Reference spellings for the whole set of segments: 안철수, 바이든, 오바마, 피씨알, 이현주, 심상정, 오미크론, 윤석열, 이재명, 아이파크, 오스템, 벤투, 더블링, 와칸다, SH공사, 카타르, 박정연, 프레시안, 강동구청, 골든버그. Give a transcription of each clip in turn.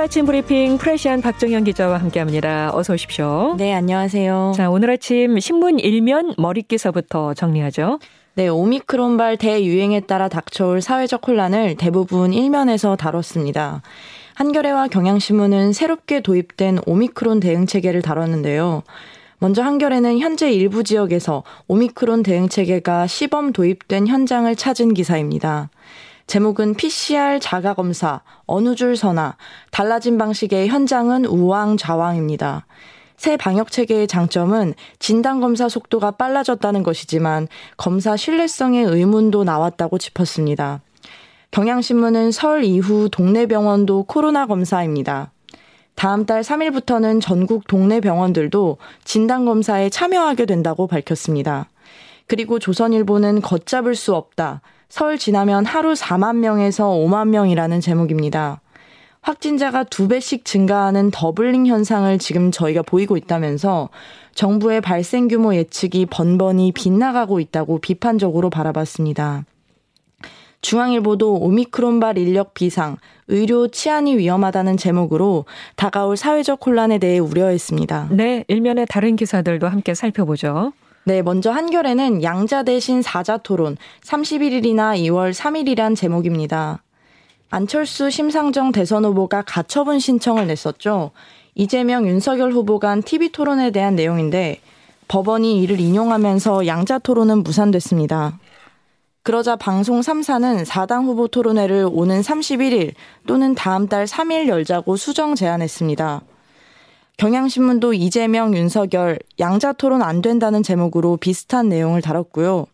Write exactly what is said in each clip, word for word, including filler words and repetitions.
오늘 아침 브리핑 프레시안 박정연 기자와 함께합니다. 어서 오십시오. 네, 안녕하세요. 자, 오늘 아침 신문 일면 머릿기사부터 정리하죠. 네, 오미크론발 대유행에 따라 닥쳐올 사회적 혼란을 대부분 일면에서 다뤘습니다. 한겨레와 경향신문은 새롭게 도입된 오미크론 대응체계를 다뤘는데요. 먼저 한겨레는 현재 일부 지역에서 오미크론 대응체계가 시범 도입된 현장을 찾은 기사입니다. 제목은 피씨알 자가검사, 어느 줄 서나, 달라진 방식의 현장은 우왕좌왕입니다. 새 방역체계의 장점은 진단검사 속도가 빨라졌다는 것이지만 검사 신뢰성의 의문도 나왔다고 짚었습니다. 경향신문은 설 이후 동네 병원도 코로나 검사입니다. 다음 달 삼 일부터는 전국 동네 병원들도 진단검사에 참여하게 된다고 밝혔습니다. 그리고 조선일보는 걷잡을 수 없다. 설 지나면 하루 사만 명에서 오만 명이라는 제목입니다. 확진자가 두 배씩 증가하는 더블링 현상을 지금 저희가 보이고 있다면서 정부의 발생 규모 예측이 번번이 빗나가고 있다고 비판적으로 바라봤습니다. 중앙일보도 오미크론발 인력 비상, 의료 치안이 위험하다는 제목으로 다가올 사회적 혼란에 대해 우려했습니다. 네, 일면의 다른 기사들도 함께 살펴보죠. 네, 먼저 한겨레는 양자 대신 사자 토론, 삼십일일이나 이월 삼일이란 제목입니다. 안철수, 심상정 대선 후보가 가처분 신청을 냈었죠. 이재명, 윤석열 후보 간 티비 토론에 대한 내용인데 법원이 이를 인용하면서 양자 토론은 무산됐습니다. 그러자 방송 삼사는 사당 후보 토론회를 오는 삼십일일 또는 다음 달 삼일 열자고 수정 제안했습니다. 경향신문도 이재명, 윤석열, 양자 토론 안 된다는 제목으로 비슷한 내용을 다뤘고요.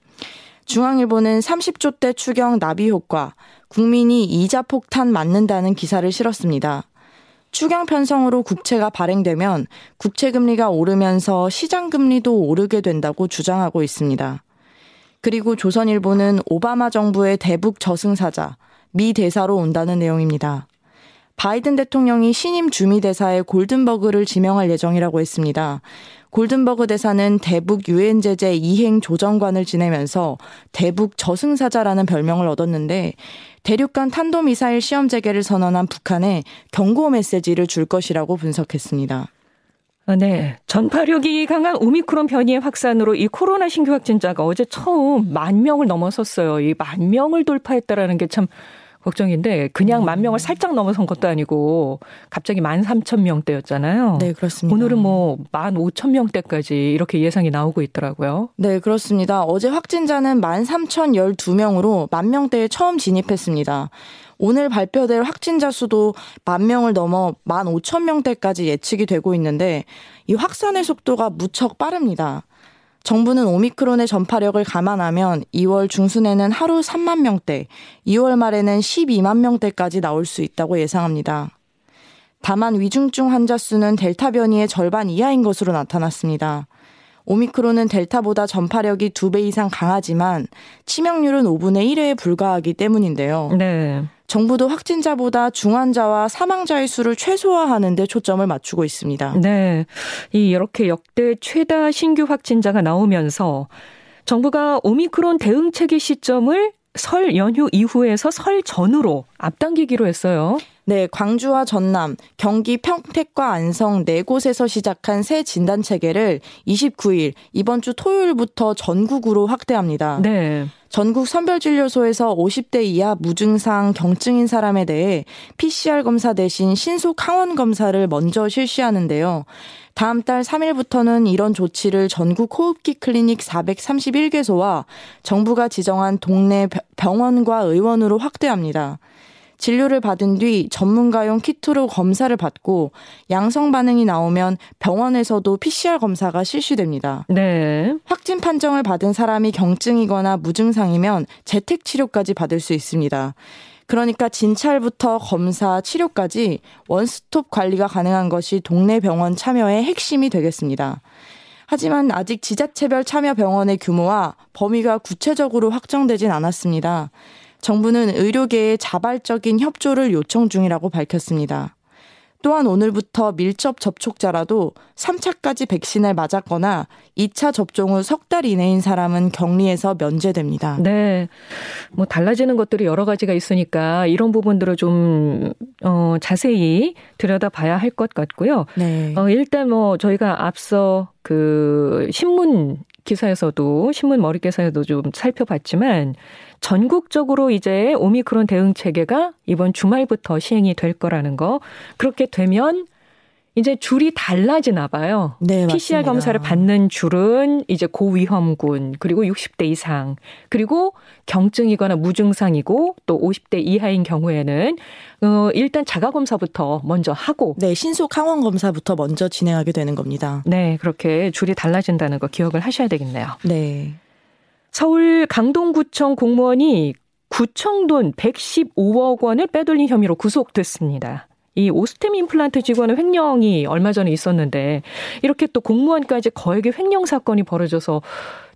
중앙일보는 삼십조 대 추경 나비 효과, 국민이 이자 폭탄 맞는다는 기사를 실었습니다. 추경 편성으로 국채가 발행되면 국채금리가 오르면서 시장금리도 오르게 된다고 주장하고 있습니다. 그리고 조선일보는 오바마 정부의 대북 저승사자, 미 대사로 온다는 내용입니다. 바이든 대통령이 신임 주미 대사의 골든버그를 지명할 예정이라고 했습니다. 골든버그 대사는 대북 유엔 제재 이행 조정관을 지내면서 대북 저승사자라는 별명을 얻었는데 대륙 간 탄도미사일 시험 재개를 선언한 북한에 경고 메시지를 줄 것이라고 분석했습니다. 네, 전파력이 강한 오미크론 변이의 확산으로 이 코로나 신규 확진자가 어제 처음 만 명을 넘어섰어요. 이 만 명을 돌파했다라는 게 참 걱정인데 그냥 만 명을 살짝 넘어선 것도 아니고 갑자기 만 삼천 명대였잖아요. 네, 그렇습니다. 오늘은 뭐 만 오천 명대까지 이렇게 예상이 나오고 있더라고요. 네, 그렇습니다. 어제 확진자는 만 삼천십이 명으로 만 명대에 처음 진입했습니다. 오늘 발표될 확진자 수도 만 명을 넘어 만 오천 명대까지 예측이 되고 있는데 이 확산의 속도가 무척 빠릅니다. 정부는 오미크론의 전파력을 감안하면 이월 중순에는 하루 삼만 명대, 이월 말에는 십이만 명대까지 나올 수 있다고 예상합니다. 다만 위중증 환자 수는 델타 변이의 절반 이하인 것으로 나타났습니다. 오미크론은 델타보다 전파력이 두 배 이상 강하지만 치명률은 오분의 일에 불과하기 때문인데요. 네. 정부도 확진자보다 중환자와 사망자의 수를 최소화하는 데 초점을 맞추고 있습니다. 네, 이렇게 역대 최다 신규 확진자가 나오면서 정부가 오미크론 대응체계 시점을 설 연휴 이후에서 설 전으로 앞당기기로 했어요. 네, 광주와 전남, 경기 평택과 안성 네 곳에서 시작한 새 진단체계를 이십구일, 이번 주 토요일부터 전국으로 확대합니다. 네. 전국 선별진료소에서 오십 대 이하 무증상 경증인 사람에 대해 피씨알 검사 대신 신속 항원 검사를 먼저 실시하는데요. 다음 달 삼일부터는 이런 조치를 전국 호흡기 클리닉 사백삼십일 개소와 정부가 지정한 동네 병원과 의원으로 확대합니다. 진료를 받은 뒤 전문가용 키트로 검사를 받고 양성 반응이 나오면 병원에서도 피씨알 검사가 실시됩니다. 네. 확진 판정을 받은 사람이 경증이거나 무증상이면 재택 치료까지 받을 수 있습니다. 그러니까 진찰부터 검사, 치료까지 원스톱 관리가 가능한 것이 동네 병원 참여의 핵심이 되겠습니다. 하지만 아직 지자체별 참여 병원의 규모와 범위가 구체적으로 확정되진 않았습니다. 정부는 의료계의 자발적인 협조를 요청 중이라고 밝혔습니다. 또한 오늘부터 밀접 접촉자라도 삼 차까지 백신을 맞았거나 이 차 접종 후 석 달 이내인 사람은 격리에서 면제됩니다. 네. 뭐 달라지는 것들이 여러 가지가 있으니까 이런 부분들을 좀 어, 자세히 들여다봐야 할 것 같고요. 네. 어, 일단 뭐 저희가 앞서 그 신문 기사에서도 신문 머리 기사에도 좀 살펴봤지만 전국적으로 이제 오미크론 대응 체계가 이번 주말부터 시행이 될 거라는 거. 그렇게 되면 이제 줄이 달라지나 봐요. 네, 피씨알 맞습니다. 검사를 받는 줄은 이제 고위험군, 그리고 육십 대 이상, 그리고 경증이거나 무증상이고 또 오십 대 이하인 경우에는 어, 일단 자가검사부터 먼저 하고. 네, 신속 항원검사부터 먼저 진행하게 되는 겁니다. 네, 그렇게 줄이 달라진다는 거 기억을 하셔야 되겠네요. 네. 서울 강동구청 공무원이 구청 돈 백십오억 원을 빼돌린 혐의로 구속됐습니다. 이 오스템 임플란트 직원의 횡령이 얼마 전에 있었는데 이렇게 또 공무원까지 거액의 횡령 사건이 벌어져서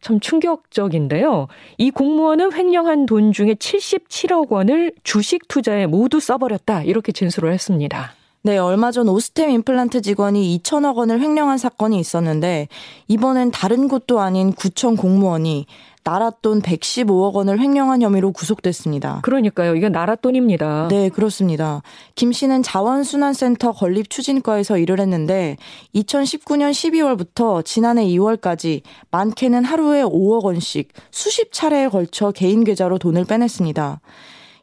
참 충격적인데요. 이 공무원은 횡령한 돈 중에 칠십칠억 원을 주식 투자에 모두 써버렸다 이렇게 진술을 했습니다. 네, 얼마 전 오스템 임플란트 직원이 이천억 원을 횡령한 사건이 있었는데 이번엔 다른 곳도 아닌 구청 공무원이 나랏돈 백십오억 원을 횡령한 혐의로 구속됐습니다. 그러니까요. 이게 나랏돈입니다. 네, 그렇습니다. 김 씨는 자원순환센터 건립추진과에서 일을 했는데 이천십구년 십이월부터 지난해 이월까지 많게는 하루에 오억 원씩 수십 차례에 걸쳐 개인 계좌로 돈을 빼냈습니다.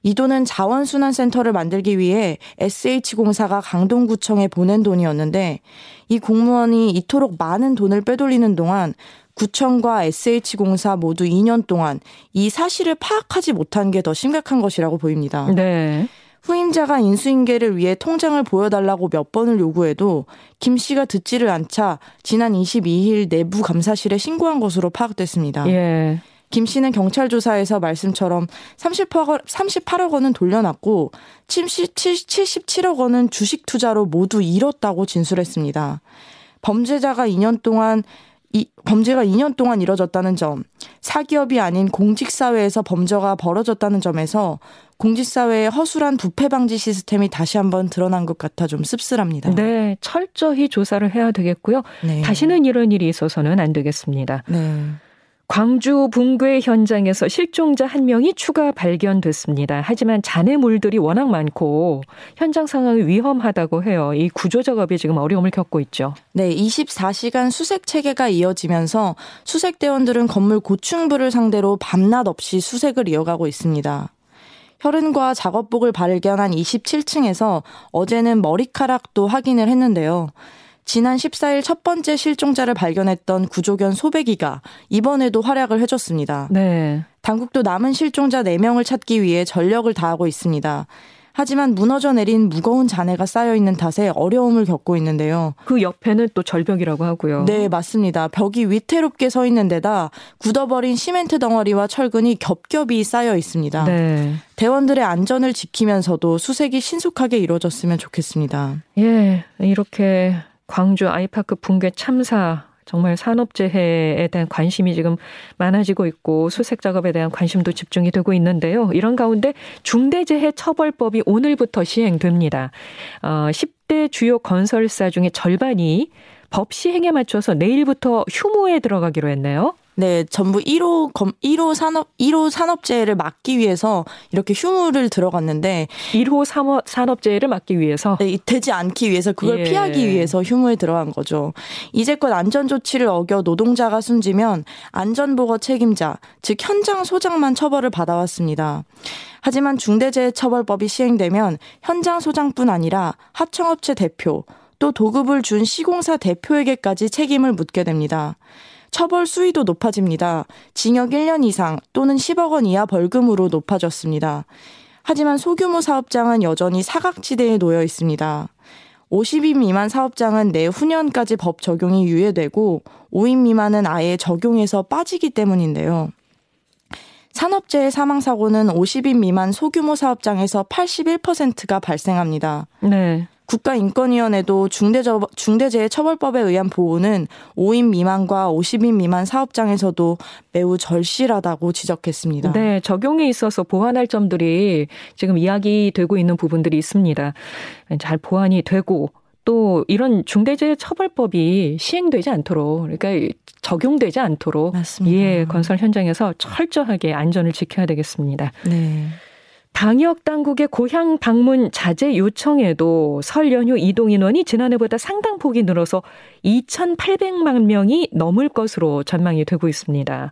이 돈은 자원순환센터를 만들기 위해 에스에이치공사가 강동구청에 보낸 돈이었는데 이 공무원이 이토록 많은 돈을 빼돌리는 동안 구청과 에스에이치공사 모두 이 년 동안 이 사실을 파악하지 못한 게 더 심각한 것이라고 보입니다. 네. 후임자가 인수인계를 위해 통장을 보여달라고 몇 번을 요구해도 김 씨가 듣지를 않자 지난 이십이일 내부 감사실에 신고한 것으로 파악됐습니다. 예. 김 씨는 경찰 조사에서 말씀처럼 삼십팔억 원은 돌려놨고 칠십칠억 원은 주식 투자로 모두 잃었다고 진술했습니다. 범죄자가 이 년 동안 이 범죄가 이 년 동안 이뤄졌다는 점, 사기업이 아닌 공직사회에서 범죄가 벌어졌다는 점에서 공직사회의 허술한 부패 방지 시스템이 다시 한번 드러난 것 같아 좀 씁쓸합니다. 네, 철저히 조사를 해야 되겠고요. 네. 다시는 이런 일이 있어서는 안 되겠습니다. 네. 광주 붕괴 현장에서 실종자 한 명이 추가 발견됐습니다. 하지만 잔해물들이 워낙 많고 현장 상황이 위험하다고 해요. 이 구조 작업이 지금 어려움을 겪고 있죠. 네, 이십사 시간 수색 체계가 이어지면서 수색대원들은 건물 고층부를 상대로 밤낮 없이 수색을 이어가고 있습니다. 혈흔과 작업복을 발견한 이십칠층에서 어제는 머리카락도 확인을 했는데요. 지난 십사일 첫 번째 실종자를 발견했던 구조견 소배기가 이번에도 활약을 해줬습니다. 네. 당국도 남은 실종자 네 명을 찾기 위해 전력을 다하고 있습니다. 하지만 무너져 내린 무거운 잔해가 쌓여있는 탓에 어려움을 겪고 있는데요. 그 옆에는 또 절벽이라고 하고요. 네, 맞습니다. 벽이 위태롭게 서 있는 데다 굳어버린 시멘트 덩어리와 철근이 겹겹이 쌓여 있습니다. 네. 대원들의 안전을 지키면서도 수색이 신속하게 이루어졌으면 좋겠습니다. 예, 이렇게 광주 아이파크 붕괴 참사, 정말 산업재해에 대한 관심이 지금 많아지고 있고 수색 작업에 대한 관심도 집중이 되고 있는데요. 이런 가운데 중대재해처벌법이 오늘부터 시행됩니다. 어, 십 대 주요 건설사 중에 절반이 법 시행에 맞춰서 내일부터 휴무에 들어가기로 했네요. 네, 전부 일호, 일호 산업, 일호 산업재해를 막기 위해서 이렇게 휴무를 들어갔는데. 일호 산업, 산업재해를 막기 위해서? 네, 되지 않기 위해서, 그걸 예. 피하기 위해서 휴무에 들어간 거죠. 이제껏 안전조치를 어겨 노동자가 숨지면 안전보거 책임자, 즉 현장 소장만 처벌을 받아왔습니다. 하지만 중대재해처벌법이 시행되면 현장 소장뿐 아니라 하청업체 대표, 또 도급을 준 시공사 대표에게까지 책임을 묻게 됩니다. 처벌 수위도 높아집니다. 징역 일 년 이상 또는 십억 원 이하 벌금으로 높아졌습니다. 하지만 소규모 사업장은 여전히 사각지대에 놓여 있습니다. 오십인 미만 사업장은 내후년까지 법 적용이 유예되고 오인 미만은 아예 적용에서 빠지기 때문인데요. 산업재해 사망사고는 오십인 미만 소규모 사업장에서 팔십일 퍼센트가 발생합니다. 네. 국가인권위원회도 중대저, 중대재해처벌법에 의한 보호는 오 인 미만과 오십 인 미만 사업장에서도 매우 절실하다고 지적했습니다. 네, 적용에 있어서 보완할 점들이 지금 이야기되고 있는 부분들이 있습니다. 잘 보완이 되고 또 이런 중대재해처벌법이 시행되지 않도록, 그러니까 적용되지 않도록, 맞습니다. 예, 건설 현장에서 철저하게 안전을 지켜야 되겠습니다. 네. 방역당국의 고향 방문 자제 요청에도 설 연휴 이동 인원이 지난해보다 상당폭이 늘어서 이천팔백만 명이 넘을 것으로 전망이 되고 있습니다.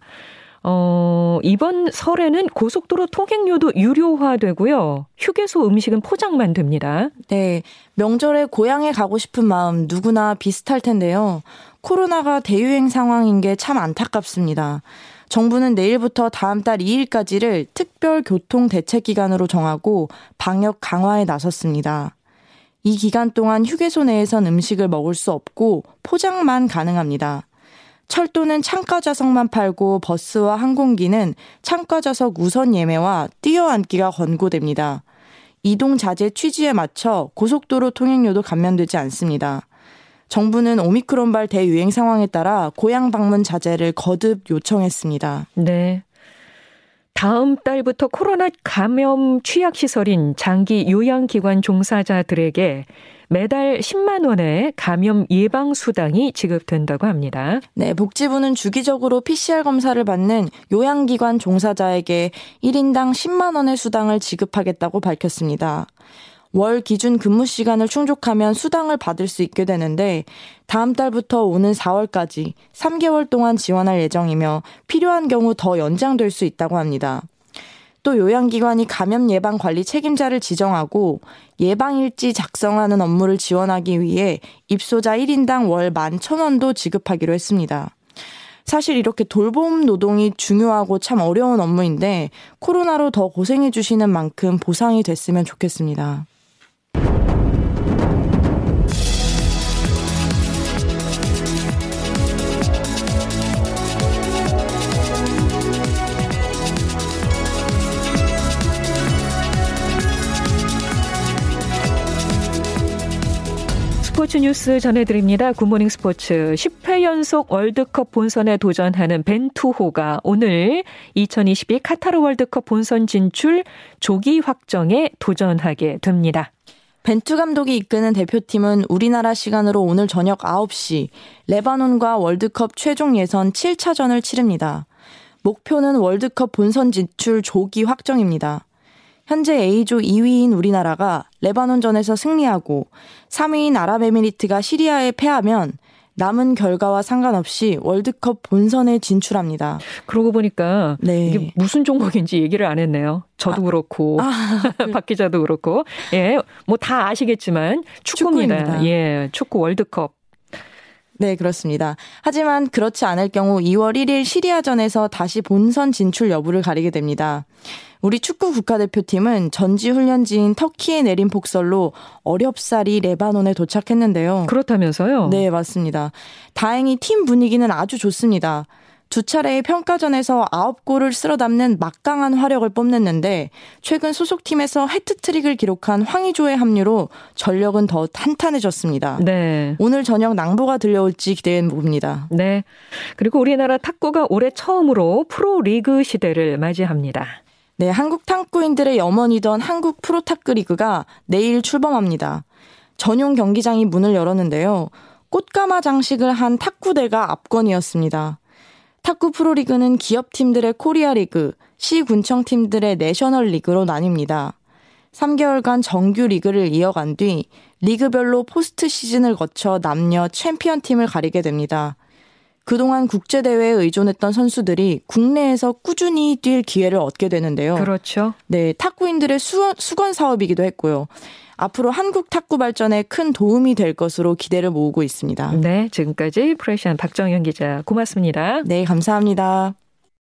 어, 이번 설에는 고속도로 통행료도 유료화되고요. 휴게소 음식은 포장만 됩니다. 네, 명절에 고향에 가고 싶은 마음 누구나 비슷할 텐데요. 코로나가 대유행 상황인 게 참 안타깝습니다. 정부는 내일부터 다음 달 이 일까지를 특별교통대책기간으로 정하고 방역 강화에 나섰습니다. 이 기간 동안 휴게소 내에선 음식을 먹을 수 없고 포장만 가능합니다. 철도는 창가 좌석만 팔고 버스와 항공기는 창가 좌석 우선 예매와 뛰어앉기가 권고됩니다. 이동 자제 취지에 맞춰 고속도로 통행료도 감면되지 않습니다. 정부는 오미크론발 대유행 상황에 따라 고향 방문 자제를 거듭 요청했습니다. 네. 다음 달부터 코로나 감염 취약시설인 장기 요양기관 종사자들에게 매달 십만 원의 감염 예방수당이 지급된다고 합니다. 네, 복지부는 주기적으로 피씨알 검사를 받는 요양기관 종사자에게 일 인당 십만 원의 수당을 지급하겠다고 밝혔습니다. 월 기준 근무 시간을 충족하면 수당을 받을 수 있게 되는데 다음 달부터 오는 사월까지 삼 개월 동안 지원할 예정이며 필요한 경우 더 연장될 수 있다고 합니다. 또 요양기관이 감염 예방 관리 책임자를 지정하고 예방일지 작성하는 업무를 지원하기 위해 입소자 일 인당 월 만 천 원도 지급하기로 했습니다. 사실 이렇게 돌봄 노동이 중요하고 참 어려운 업무인데 코로나로 더 고생해 주시는 만큼 보상이 됐으면 좋겠습니다. 스포츠 뉴스 전해드립니다. 굿모닝 스포츠. 십 회 연속 월드컵 본선에 도전하는 벤투호가 오늘 이천이십이 카타르 월드컵 본선 진출 조기 확정에 도전하게 됩니다. 벤투 감독이 이끄는 대표팀은 우리나라 시간으로 오늘 저녁 아홉 시 레바논과 월드컵 최종 예선 칠 차전을 치릅니다. 목표는 월드컵 본선 진출 조기 확정입니다. 현재 A조 이 위인 우리나라가 레바논전에서 승리하고 삼 위인 아랍에미리트가 시리아에 패하면 남은 결과와 상관없이 월드컵 본선에 진출합니다. 그러고 보니까 네. 이게 무슨 종목인지 얘기를 안 했네요. 저도 아, 그렇고 아, 박 기자도 그렇고 예, 뭐 다 아시겠지만 축구입니다. 축구입니다. 예, 축구 월드컵. 네, 그렇습니다. 하지만 그렇지 않을 경우 이월 일 일 시리아전에서 다시 본선 진출 여부를 가리게 됩니다. 우리 축구 국가대표팀은 전지훈련지인 터키에 내린 폭설로 어렵사리 레바논에 도착했는데요. 그렇다면서요? 네, 맞습니다. 다행히 팀 분위기는 아주 좋습니다. 두 차례의 평가전에서 아홉 골을 쓸어담는 막강한 화력을 뽐냈는데 최근 소속팀에서 해트트릭을 기록한 황의조의 합류로 전력은 더 탄탄해졌습니다. 네. 오늘 저녁 낭보가 들려올지 기대해봅니다. 네. 그리고 우리나라 탁구가 올해 처음으로 프로리그 시대를 맞이합니다. 네, 한국 탁구인들의 염원이던 한국 프로탁구리그가 내일 출범합니다. 전용 경기장이 문을 열었는데요. 꽃가마 장식을 한 탁구대가 압권이었습니다. 탁구 프로리그는 기업팀들의 코리아리그, 시군청팀들의 내셔널리그로 나뉩니다. 삼 개월간 정규리그를 이어간 뒤 리그별로 포스트 시즌을 거쳐 남녀 챔피언팀을 가리게 됩니다. 그동안 국제대회에 의존했던 선수들이 국내에서 꾸준히 뛸 기회를 얻게 되는데요. 그렇죠. 네, 탁구인들의 수, 수건 사업이기도 했고요. 앞으로 한국 탁구 발전에 큰 도움이 될 것으로 기대를 모으고 있습니다. 네, 지금까지 프레시안 박정연 기자 고맙습니다. 네, 감사합니다.